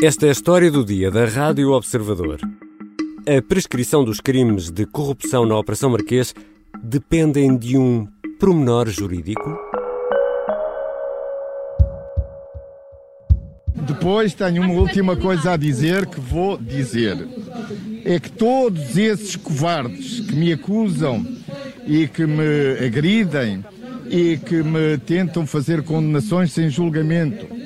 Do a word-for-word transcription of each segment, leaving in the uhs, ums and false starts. Esta é a história do dia da Rádio Observador. A prescrição dos crimes de corrupção na Operação Marquês dependem de um pormenor jurídico? Depois tenho uma última coisa a dizer que vou dizer. É que todos esses covardes que me acusam e que me agridem e que me tentam fazer condenações sem julgamento,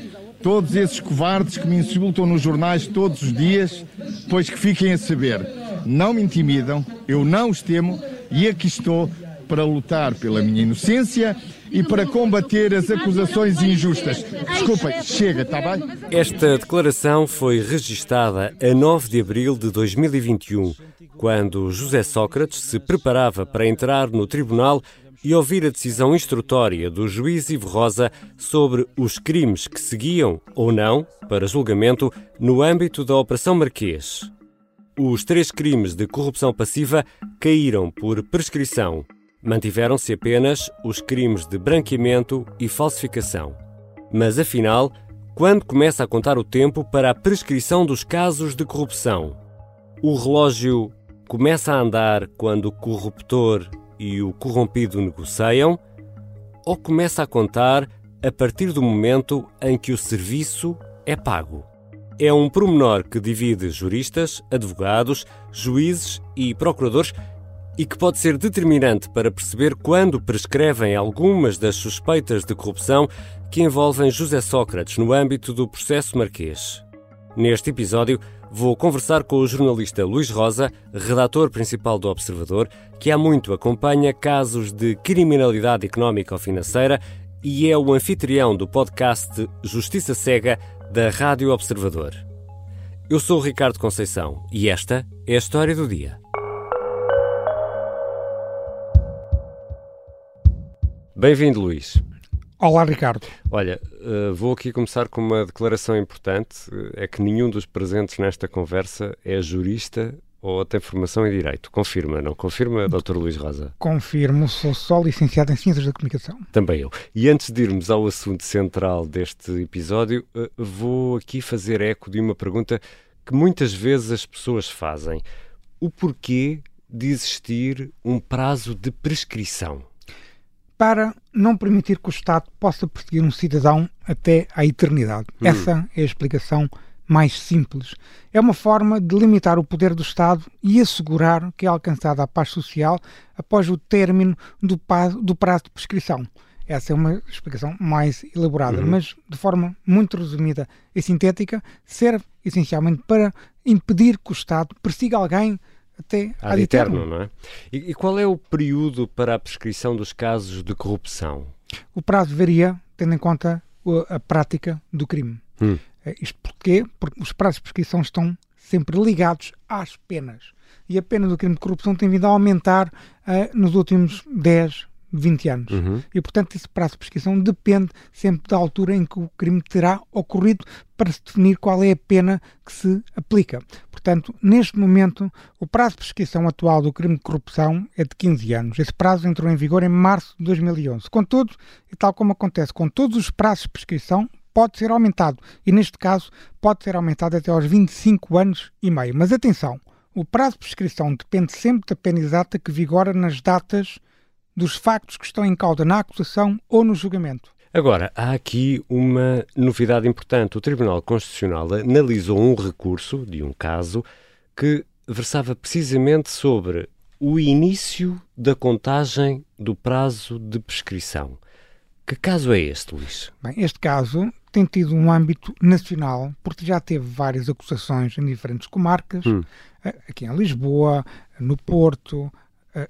todos esses covardes que me insultam nos jornais todos os dias, pois que fiquem a saber, não me intimidam, eu não os temo e aqui estou para lutar pela minha inocência e para combater as acusações injustas. Desculpem, chega, está bem? Esta declaração foi registada a nove de abril de dois mil e vinte e um, quando José Sócrates se preparava para entrar no tribunal e ouvir a decisão instrutória do juiz Ivo Rosa sobre os crimes que seguiam, ou não, para julgamento no âmbito da Operação Marquês. Os três crimes de corrupção passiva caíram por prescrição. Mantiveram-se apenas os crimes de branqueamento e falsificação. Mas, afinal, quando começa a contar o tempo para a prescrição dos casos de corrupção? O relógio começa a andar quando o corruptor e o corrompido negociam, ou começa a contar a partir do momento em que o serviço é pago? É um pormenor que divide juristas, advogados, juízes e procuradores e que pode ser determinante para perceber quando prescrevem algumas das suspeitas de corrupção que envolvem José Sócrates no âmbito do processo Marquês. Neste episódio, vou conversar com o jornalista Luís Rosa, redator principal do Observador, que há muito acompanha casos de criminalidade económica ou financeira e é o anfitrião do podcast Justiça Cega da Rádio Observador. Eu sou o Ricardo Conceição e esta é a história do dia. Bem-vindo, Luís. Olá, Ricardo. Olha, vou aqui começar com uma declaração importante, é que nenhum dos presentes nesta conversa é jurista ou tem formação em Direito. Confirma, não? Confirma, doutor Luís Rosa? Confirmo, sou só licenciado em Ciências da Comunicação. Também eu. E antes de irmos ao assunto central deste episódio, vou aqui fazer eco de uma pergunta que muitas vezes as pessoas fazem. O porquê de existir um prazo de prescrição? Para não permitir que o Estado possa perseguir um cidadão até à eternidade. Hum. Essa é a explicação mais simples. É uma forma de limitar o poder do Estado e assegurar que é alcançada a paz social após o término do prazo, do prazo de prescrição. Essa é uma explicação mais elaborada, hum. mas de forma muito resumida e sintética, serve essencialmente para impedir que o Estado persiga alguém até ad eterno, não é? E, e qual é o período para a prescrição dos casos de corrupção? O prazo varia, tendo em conta a, a prática do crime. Hum. Isto porquê? Porque os prazos de prescrição estão sempre ligados às penas. E a pena do crime de corrupção tem vindo a aumentar uh, nos últimos dez, vinte anos. Uhum. E, portanto, esse prazo de prescrição depende sempre da altura em que o crime terá ocorrido para se definir qual é a pena que se aplica. Portanto, neste momento, o prazo de prescrição atual do crime de corrupção é de quinze anos. Esse prazo entrou em vigor em março de dois mil e onze. Contudo, e tal como acontece com todos os prazos de prescrição, pode ser aumentado. E, neste caso, pode ser aumentado até aos vinte e cinco anos e meio. Mas, atenção, o prazo de prescrição depende sempre da pena exata que vigora nas datas dos factos que estão em causa na acusação ou no julgamento. Agora, há aqui uma novidade importante. O Tribunal Constitucional analisou um recurso de um caso que versava precisamente sobre o início da contagem do prazo de prescrição. Que caso é este, Luís? Bem, este caso tem tido um âmbito nacional, porque já teve várias acusações em diferentes comarcas, hum. aqui em Lisboa, no Porto,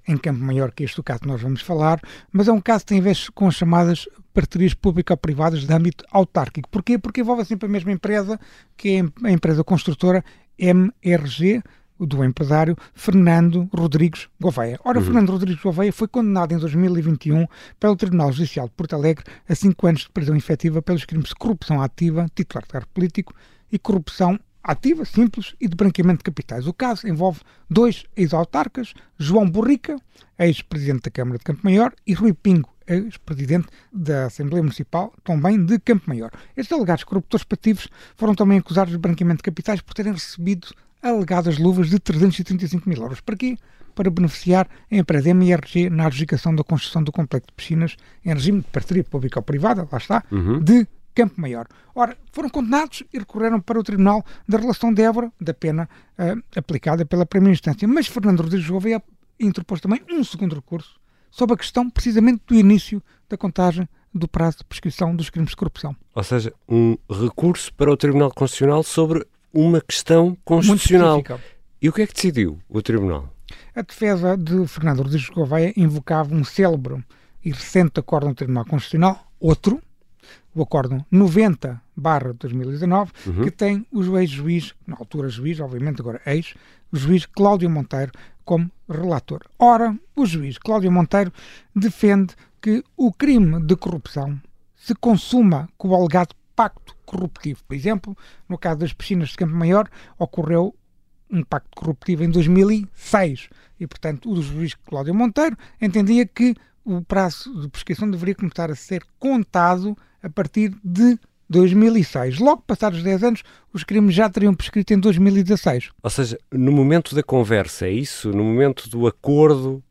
em Campo Maior, que este é o caso que nós vamos falar, mas é um caso que tem a ver com as chamadas parcerias público-privadas de âmbito autárquico. Porquê? Porque envolve sempre a mesma empresa, que é a empresa construtora M R G, do empresário Fernando Rodrigues Gouveia. Ora, uhum. Fernando Rodrigues Gouveia foi condenado em dois mil e vinte e um pelo Tribunal Judicial de Portalegre a cinco anos de prisão efetiva pelos crimes de corrupção ativa, titular de cargo político, e corrupção ativa, simples, e de branqueamento de capitais. O caso envolve dois ex-autarcas, João Burrica, ex-presidente da Câmara de Campo Maior, e Rui Pingo, ex-presidente da Assembleia Municipal, também de Campo Maior. Estes alegados corruptores pativos foram também acusados de branqueamento de capitais por terem recebido alegadas luvas de trezentos e trinta e cinco mil euros. Para quê? Para beneficiar a empresa M R G na adjudicação da construção do complexo de piscinas em regime de parceria pública ou privada, lá está, uhum. de Campo Maior. Ora, foram condenados e recorreram para o Tribunal da Relação de Évora da pena uh, aplicada pela primeira instância. Mas Fernando Rodrigues Gouveia interpôs também um segundo recurso sobre a questão precisamente do início da contagem do prazo de prescrição dos crimes de corrupção. Ou seja, um recurso para o Tribunal Constitucional sobre uma questão constitucional. E o que é que decidiu o Tribunal? A defesa de Fernando Rodrigues Gouveia invocava um célebre e recente acórdão do Tribunal Constitucional, outro, o Acórdão noventa barra dois mil e dezanove, uhum. que tem o ex-juiz, na altura juiz, obviamente agora ex, o juiz Cláudio Monteiro como relator. Ora, o juiz Cláudio Monteiro defende que o crime de corrupção se consuma com o alegado pacto corruptivo. Por exemplo, no caso das piscinas de Campo Maior, ocorreu um pacto corruptivo em dois mil e seis e, portanto, o juiz Cláudio Monteiro entendia que o prazo de prescrição deveria começar a ser contado a partir de dois mil e seis. Logo passados dez anos, os crimes já teriam prescrito em dois mil e dezasseis. Ou seja, no momento da conversa, é isso? No momento do acordo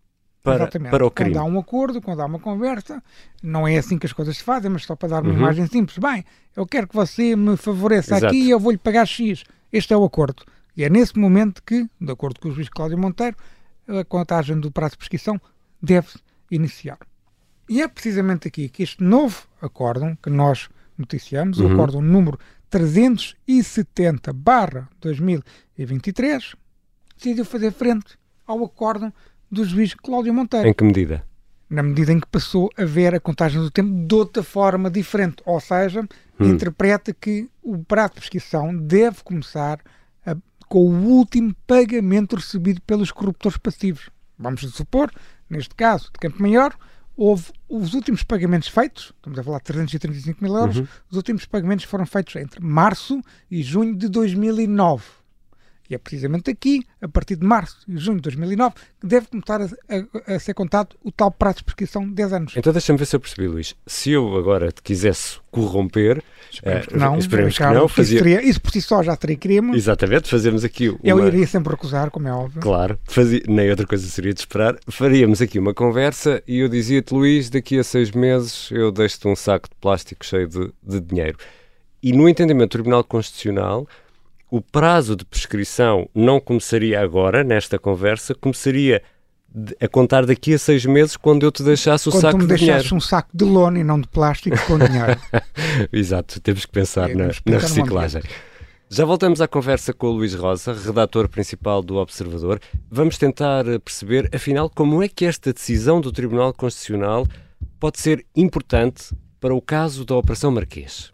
para, para o crime? Quando há um acordo, quando há uma conversa, não é assim que as coisas se fazem, mas só para dar uma uhum. imagem simples. Bem, eu quero que você me favoreça Exato. Aqui e eu vou-lhe pagar X. Este é o acordo. E é nesse momento que, de acordo com o juiz Cláudio Monteiro, a contagem do prazo de prescrição deve-se iniciar. E é precisamente aqui que este novo acórdão que nós noticiamos, uhum. o acórdão número trezentos e setenta barra dois mil e vinte e três, decidiu fazer frente ao acórdão do juiz Cláudio Monteiro. Em que medida? Na medida em que passou a ver a contagem do tempo de outra forma diferente, ou seja, uhum. interpreta que o prazo de prescrição deve começar a, com o último pagamento recebido pelos corruptores passivos. Vamos supor, neste caso, de Campo Maior, houve os últimos pagamentos feitos, estamos a falar de trezentos e trinta e cinco mil euros, uhum. os últimos pagamentos foram feitos entre março e junho de dois mil e nove. E é precisamente aqui, a partir de março e junho de dois mil e nove, que deve começar a, a, a ser contado o tal prazo de prescrição de dez anos. Então deixa-me ver se eu percebi, Luís. Se eu agora te quisesse corromper... Esperemos que não. Uh, esperemos Ricardo, que não fazia... isso, teria, isso por si só já teria crime. Exatamente, fazemos aqui uma... Eu iria sempre recusar, como é óbvio. Claro, fazia... nem outra coisa seria de esperar. Faríamos aqui uma conversa e eu dizia-te, Luís, daqui a seis meses eu deixo-te um saco de plástico cheio de, de dinheiro. E no entendimento do Tribunal Constitucional... O prazo de prescrição não começaria agora, nesta conversa, começaria a contar daqui a seis meses quando eu te deixasse o quando saco de dinheiro. Quando tu me deixasse dinheiro. Um saco de lona e não de plástico com dinheiro. Exato, temos que pensar é, na, na reciclagem. Já voltamos à conversa com o Luís Rosa, redator principal do Observador. Vamos tentar perceber, afinal, como é que esta decisão do Tribunal Constitucional pode ser importante para o caso da Operação Marquês.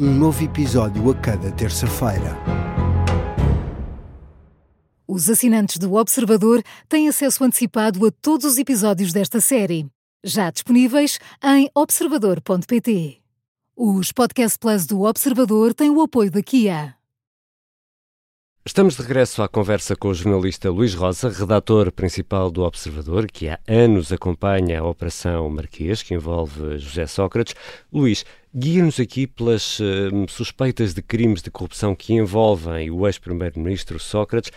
Um novo episódio a cada terça-feira. Os assinantes do Observador têm acesso antecipado a todos os episódios desta série, já disponíveis em observador ponto pt. Os Podcast Plus do Observador têm o apoio da Kia. Estamos de regresso à conversa com o jornalista Luís Rosa, redator principal do Observador, que há anos acompanha a Operação Marquês, que envolve José Sócrates. Luís, guia-nos aqui pelas uh, suspeitas de crimes de corrupção que envolvem o ex-primeiro-ministro Sócrates.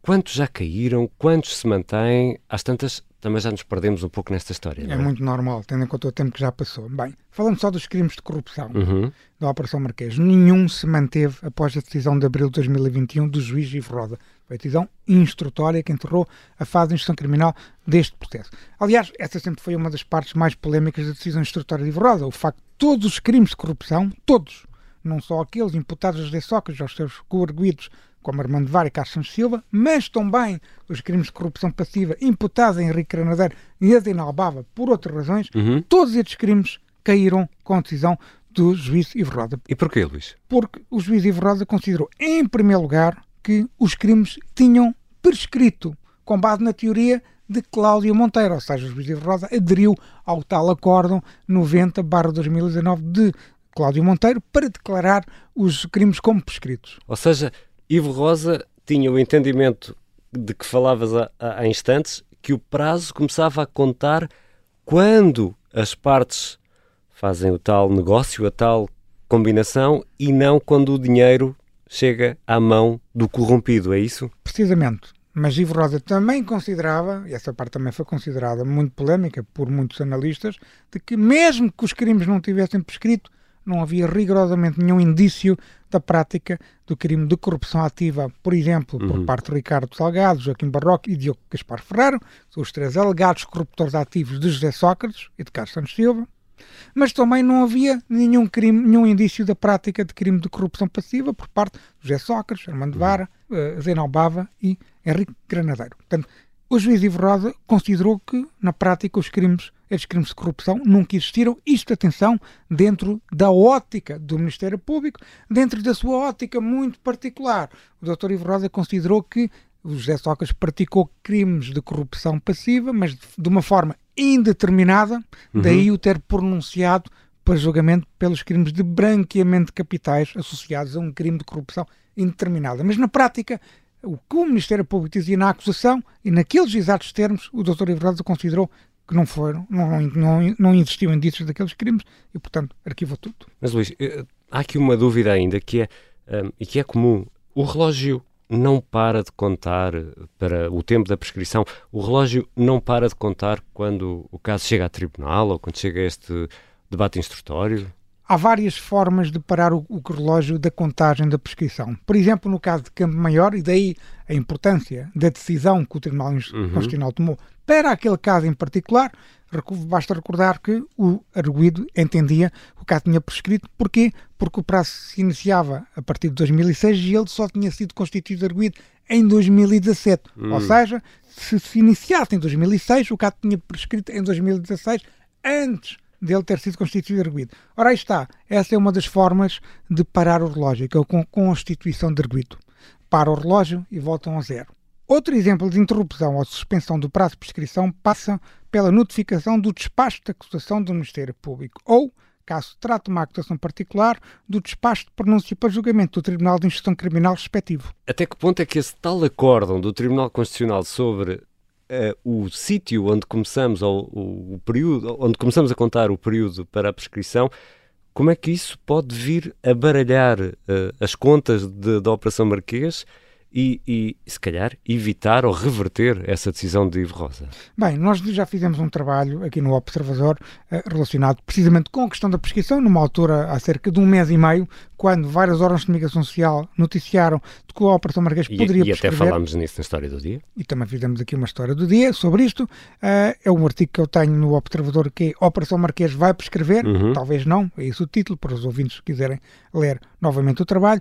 Quantos já caíram? Quantos se mantêm? Às tantas, também já nos perdemos um pouco nesta história. É, é muito normal, tendo em conta o tempo que já passou. Bem, falando só dos crimes de corrupção uhum. da Operação Marquês, nenhum se manteve após a decisão de abril de dois mil e vinte e um do juiz Ivo Rosa. Foi a decisão instrutória que enterrou a fase de instrução criminal deste processo. Aliás, essa sempre foi uma das partes mais polémicas da decisão instrutória de Ivo Rosa, o facto todos os crimes de corrupção, todos, não só aqueles imputados a José Sócrates, aos seus coarguidos, como Armando Vara e Carlos Santos Silva, mas também os crimes de corrupção passiva imputados a Henrique Granadeiro e a Zeinal Bava por outras razões, uhum. todos estes crimes caíram com a decisão do juiz Ivo Rosa. E porquê, Luís? Porque o juiz Ivo Rosa considerou, em primeiro lugar, que os crimes tinham prescrito, com base na teoria de Cláudio Monteiro, ou seja, o juiz Ivo Rosa aderiu ao tal Acórdão noventa barra dois mil e dezanove de Cláudio Monteiro para declarar os crimes como prescritos. Ou seja, Ivo Rosa tinha o entendimento de que falavas há, há instantes, que o prazo começava a contar quando as partes fazem o tal negócio, a tal combinação, e não quando o dinheiro chega à mão do corrompido, é isso? Precisamente. Mas Ivo Rosa também considerava, e essa parte também foi considerada muito polémica por muitos analistas, de que mesmo que os crimes não tivessem prescrito, não havia rigorosamente nenhum indício da prática do crime de corrupção ativa, por exemplo, uhum. por parte de Ricardo Salgado, Joaquim Barroca e Diogo Gaspar Ferreira, os três alegados corruptores ativos de José Sócrates e de Carlos Santos Silva. Mas também não havia nenhum, crime, nenhum indício da prática de crime de corrupção passiva por parte de José Sócrates, Armando Vara, uh, Zeinal Bava e Henrique Granadeiro. Portanto, o juiz Ivo Rosa considerou que, na prática, os crimes, estes crimes de corrupção nunca existiram. Isto, atenção, dentro da ótica do Ministério Público, dentro da sua ótica muito particular. O doutor Ivo Rosa considerou que o José Sócrates praticou crimes de corrupção passiva, mas de uma forma indeterminada, uhum. daí o ter pronunciado para julgamento pelos crimes de branqueamento de capitais associados a um crime de corrupção indeterminada. Mas na prática, o que o Ministério Público dizia na acusação e naqueles exatos termos, o doutor Ivo Rosa considerou que não foram, não, não, não existiam indícios daqueles crimes e, portanto, arquivou tudo. Mas, Luís, há aqui uma dúvida ainda que é, um, e que é comum. O relógio não para de contar para o tempo da prescrição, o relógio não para de contar quando o caso chega a tribunal ou quando chega a este debate instrutório? Há várias formas de parar o, o relógio da contagem da prescrição. Por exemplo, no caso de Campo Maior, e daí a importância da decisão que o Tribunal Constitucional uhum. tomou para aquele caso em particular, basta recordar que o arguido entendia que o caso tinha prescrito. Porquê? Porque o prazo se iniciava a partir de dois mil e seis e ele só tinha sido constituído arguido em dois mil e dezassete. Hum. Ou seja, se se iniciasse em dois mil e seis, o caso tinha prescrito em dois mil e dezasseis, antes dele ter sido constituído arguido. Ora, aí está. Essa é uma das formas de parar o relógio, que é a constituição de arguido. Para o relógio e voltam a zero. Outro exemplo de interrupção ou suspensão do prazo de prescrição passa pela notificação do despacho de acusação do Ministério Público ou, caso trate de uma acusação particular, do despacho de pronúncia para julgamento do Tribunal de Instrução Criminal respectivo. Até que ponto é que esse tal acórdão do Tribunal Constitucional sobre uh, o sítio onde começamos ou, o, o período, onde começamos a contar o período para a prescrição, como é que isso pode vir a baralhar uh, as contas de, da Operação Marquês? E, e, se calhar, evitar ou reverter essa decisão de Ivo Rosa? Bem, nós já fizemos um trabalho aqui no Observador eh, relacionado precisamente com a questão da prescrição, numa altura há cerca de um mês e meio, quando vários órgãos de comunicação social noticiaram de que a Operação Marquês poderia prescrever. E até falámos nisso na História do Dia. E também fizemos aqui uma História do Dia sobre isto. Uh, é um artigo que eu tenho no Observador que é Operação Marquês vai prescrever, uhum. talvez não, é esse o título, para os ouvintes que quiserem ler novamente o trabalho.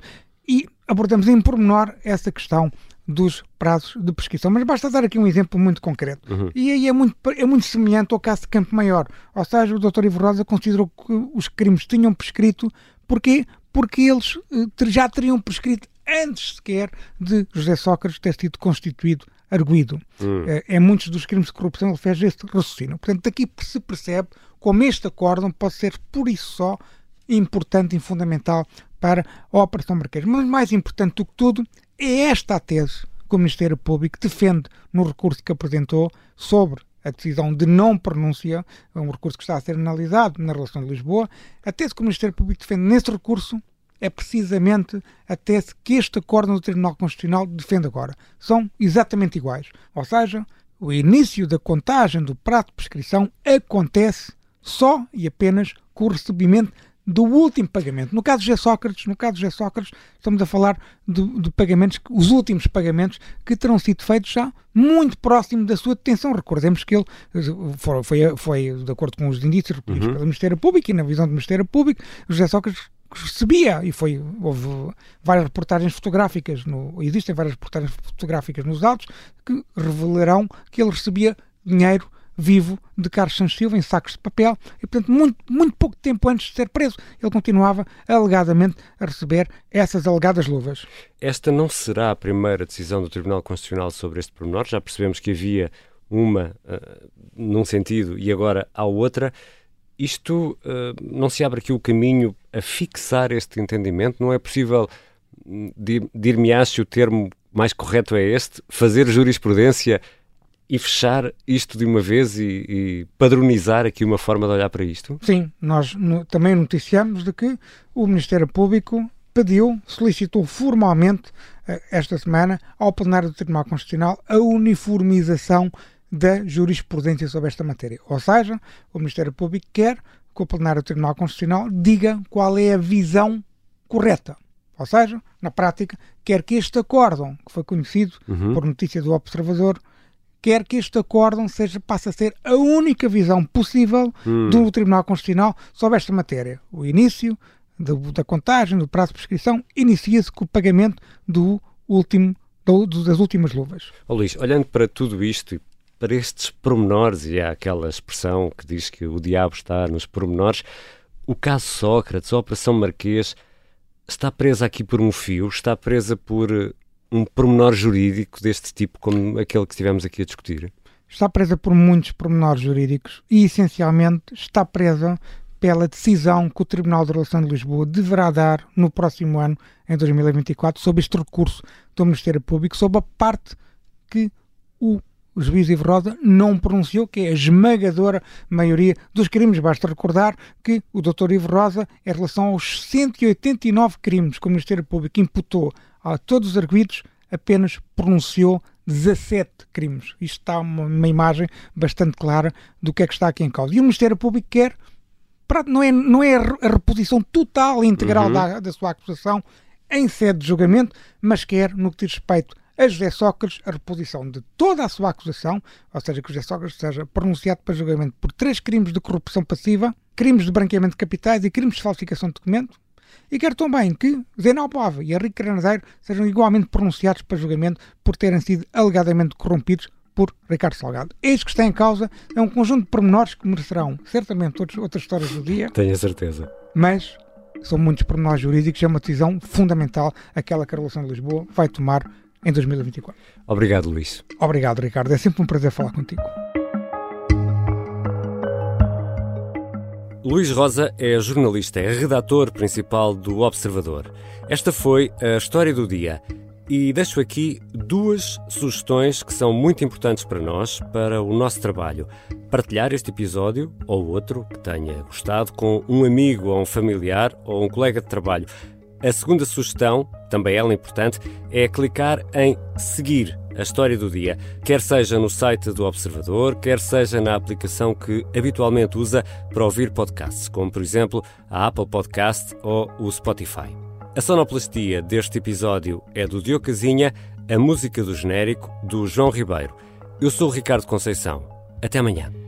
E abordamos em pormenor essa questão dos prazos de prescrição. Mas basta dar aqui um exemplo muito concreto. Uhum. E aí é muito, é muito semelhante ao caso de Campo Maior. Ou seja, o doutor Ivo Rosa considerou que os crimes tinham prescrito. Porquê? Porque eles já teriam prescrito antes sequer de José Sócrates ter sido constituído arguido. Uhum. Em muitos dos crimes de corrupção ele fez este raciocínio. Portanto, daqui se percebe como este acórdão pode ser, por isso só, importante e fundamental para a Operação Marquês. Mas mais importante do que tudo é esta a tese que o Ministério Público defende no recurso que apresentou sobre a decisão de não pronúncia, um recurso que está a ser analisado na Relação de Lisboa. A tese que o Ministério Público defende nesse recurso é precisamente a tese que este acórdão do Tribunal Constitucional defende agora. São exatamente iguais. Ou seja, o início da contagem do prazo de prescrição acontece só e apenas com o recebimento do último pagamento. No caso de Sócrates, no caso de Sócrates, estamos a falar de, de pagamentos, os últimos pagamentos que terão sido feitos já muito próximo da sua detenção. Recordemos que ele foi, foi, foi de acordo com os indícios recolhidos uhum. pelo Ministério Público e na visão do Ministério Público, José Sócrates que recebia, e foi, houve várias reportagens fotográficas, no, existem várias reportagens fotográficas nos autos, que revelarão que ele recebia dinheiro vivo de Carlos Santos Silva em sacos de papel e, portanto, muito, muito pouco tempo antes de ser preso, ele continuava alegadamente a receber essas alegadas luvas. Esta não será a primeira decisão do Tribunal Constitucional sobre este pormenor, já percebemos que havia uma uh, num sentido e agora há outra. Isto uh, não se abre aqui o caminho a fixar este entendimento? Não é possível, dir-me-ás se o termo mais correto é este, fazer jurisprudência e fechar isto de uma vez e, e padronizar aqui uma forma de olhar para isto? Sim, nós no, também noticiamos de que o Ministério Público pediu, solicitou formalmente esta semana ao Plenário do Tribunal Constitucional a uniformização da jurisprudência sobre esta matéria. Ou seja, o Ministério Público quer que o Plenário do Tribunal Constitucional diga qual é a visão correta. Ou seja, na prática, quer que este acórdão, que foi conhecido uhum. por notícia do Observador, quer que este acórdão seja, passe a ser a única visão possível hum. do Tribunal Constitucional sobre esta matéria. O início do, da contagem, do prazo de prescrição, inicia-se com o pagamento do último, do, das últimas luvas. Oh, Luís, olhando para tudo isto e para estes pormenores, e há aquela expressão que diz que o diabo está nos pormenores, o caso Sócrates, a Operação Marquês, está presa aqui por um fio, está presa por um pormenor jurídico deste tipo, como aquele que estivemos aqui a discutir? Está presa por muitos pormenores jurídicos e, essencialmente, está presa pela decisão que o Tribunal de Relação de Lisboa deverá dar no próximo ano, em dois mil e vinte e quatro, sobre este recurso do Ministério Público, sobre a parte que o juiz Ivo Rosa não pronunciou, que é a esmagadora maioria dos crimes. Basta recordar que o doutor Ivo Rosa, em relação aos cento e oitenta e nove crimes que o Ministério Público imputou a todos os arguidos, apenas pronunciou dezassete crimes. Isto está uma, uma imagem bastante clara do que é que está aqui em causa. E o Ministério Público quer, não é, não é a reposição total e integral uhum. da, da sua acusação em sede de julgamento, mas quer, no que diz respeito a José Sócrates, a reposição de toda a sua acusação, ou seja, que José Sócrates seja pronunciado para julgamento por três crimes de corrupção passiva, crimes de branqueamento de capitais e crimes de falsificação de documento. E quero também que Zeinal Bava e Henrique Granadeiro sejam igualmente pronunciados para julgamento por terem sido alegadamente corrompidos por Ricardo Salgado. Eis que está em causa é um conjunto de pormenores que merecerão certamente outros, outras histórias do dia. Tenho a certeza. Mas são muitos pormenores jurídicos, é uma decisão fundamental aquela que a Relação de Lisboa vai tomar em dois mil e vinte e quatro. Obrigado, Luís. Obrigado, Ricardo. É sempre um prazer falar contigo. Luís Rosa é jornalista, é redator principal do Observador. Esta foi a História do Dia e deixo aqui duas sugestões que são muito importantes para nós, para o nosso trabalho. Partilhar este episódio ou outro que tenha gostado com um amigo ou um familiar ou um colega de trabalho. A segunda sugestão, também ela importante, é clicar em seguir a História do Dia, quer seja no site do Observador, quer seja na aplicação que habitualmente usa para ouvir podcasts, como por exemplo a Apple Podcast ou o Spotify. A sonoplastia deste episódio é do Diogo Casinha, a música do genérico do João Ribeiro. Eu sou o Ricardo Conceição. Até amanhã.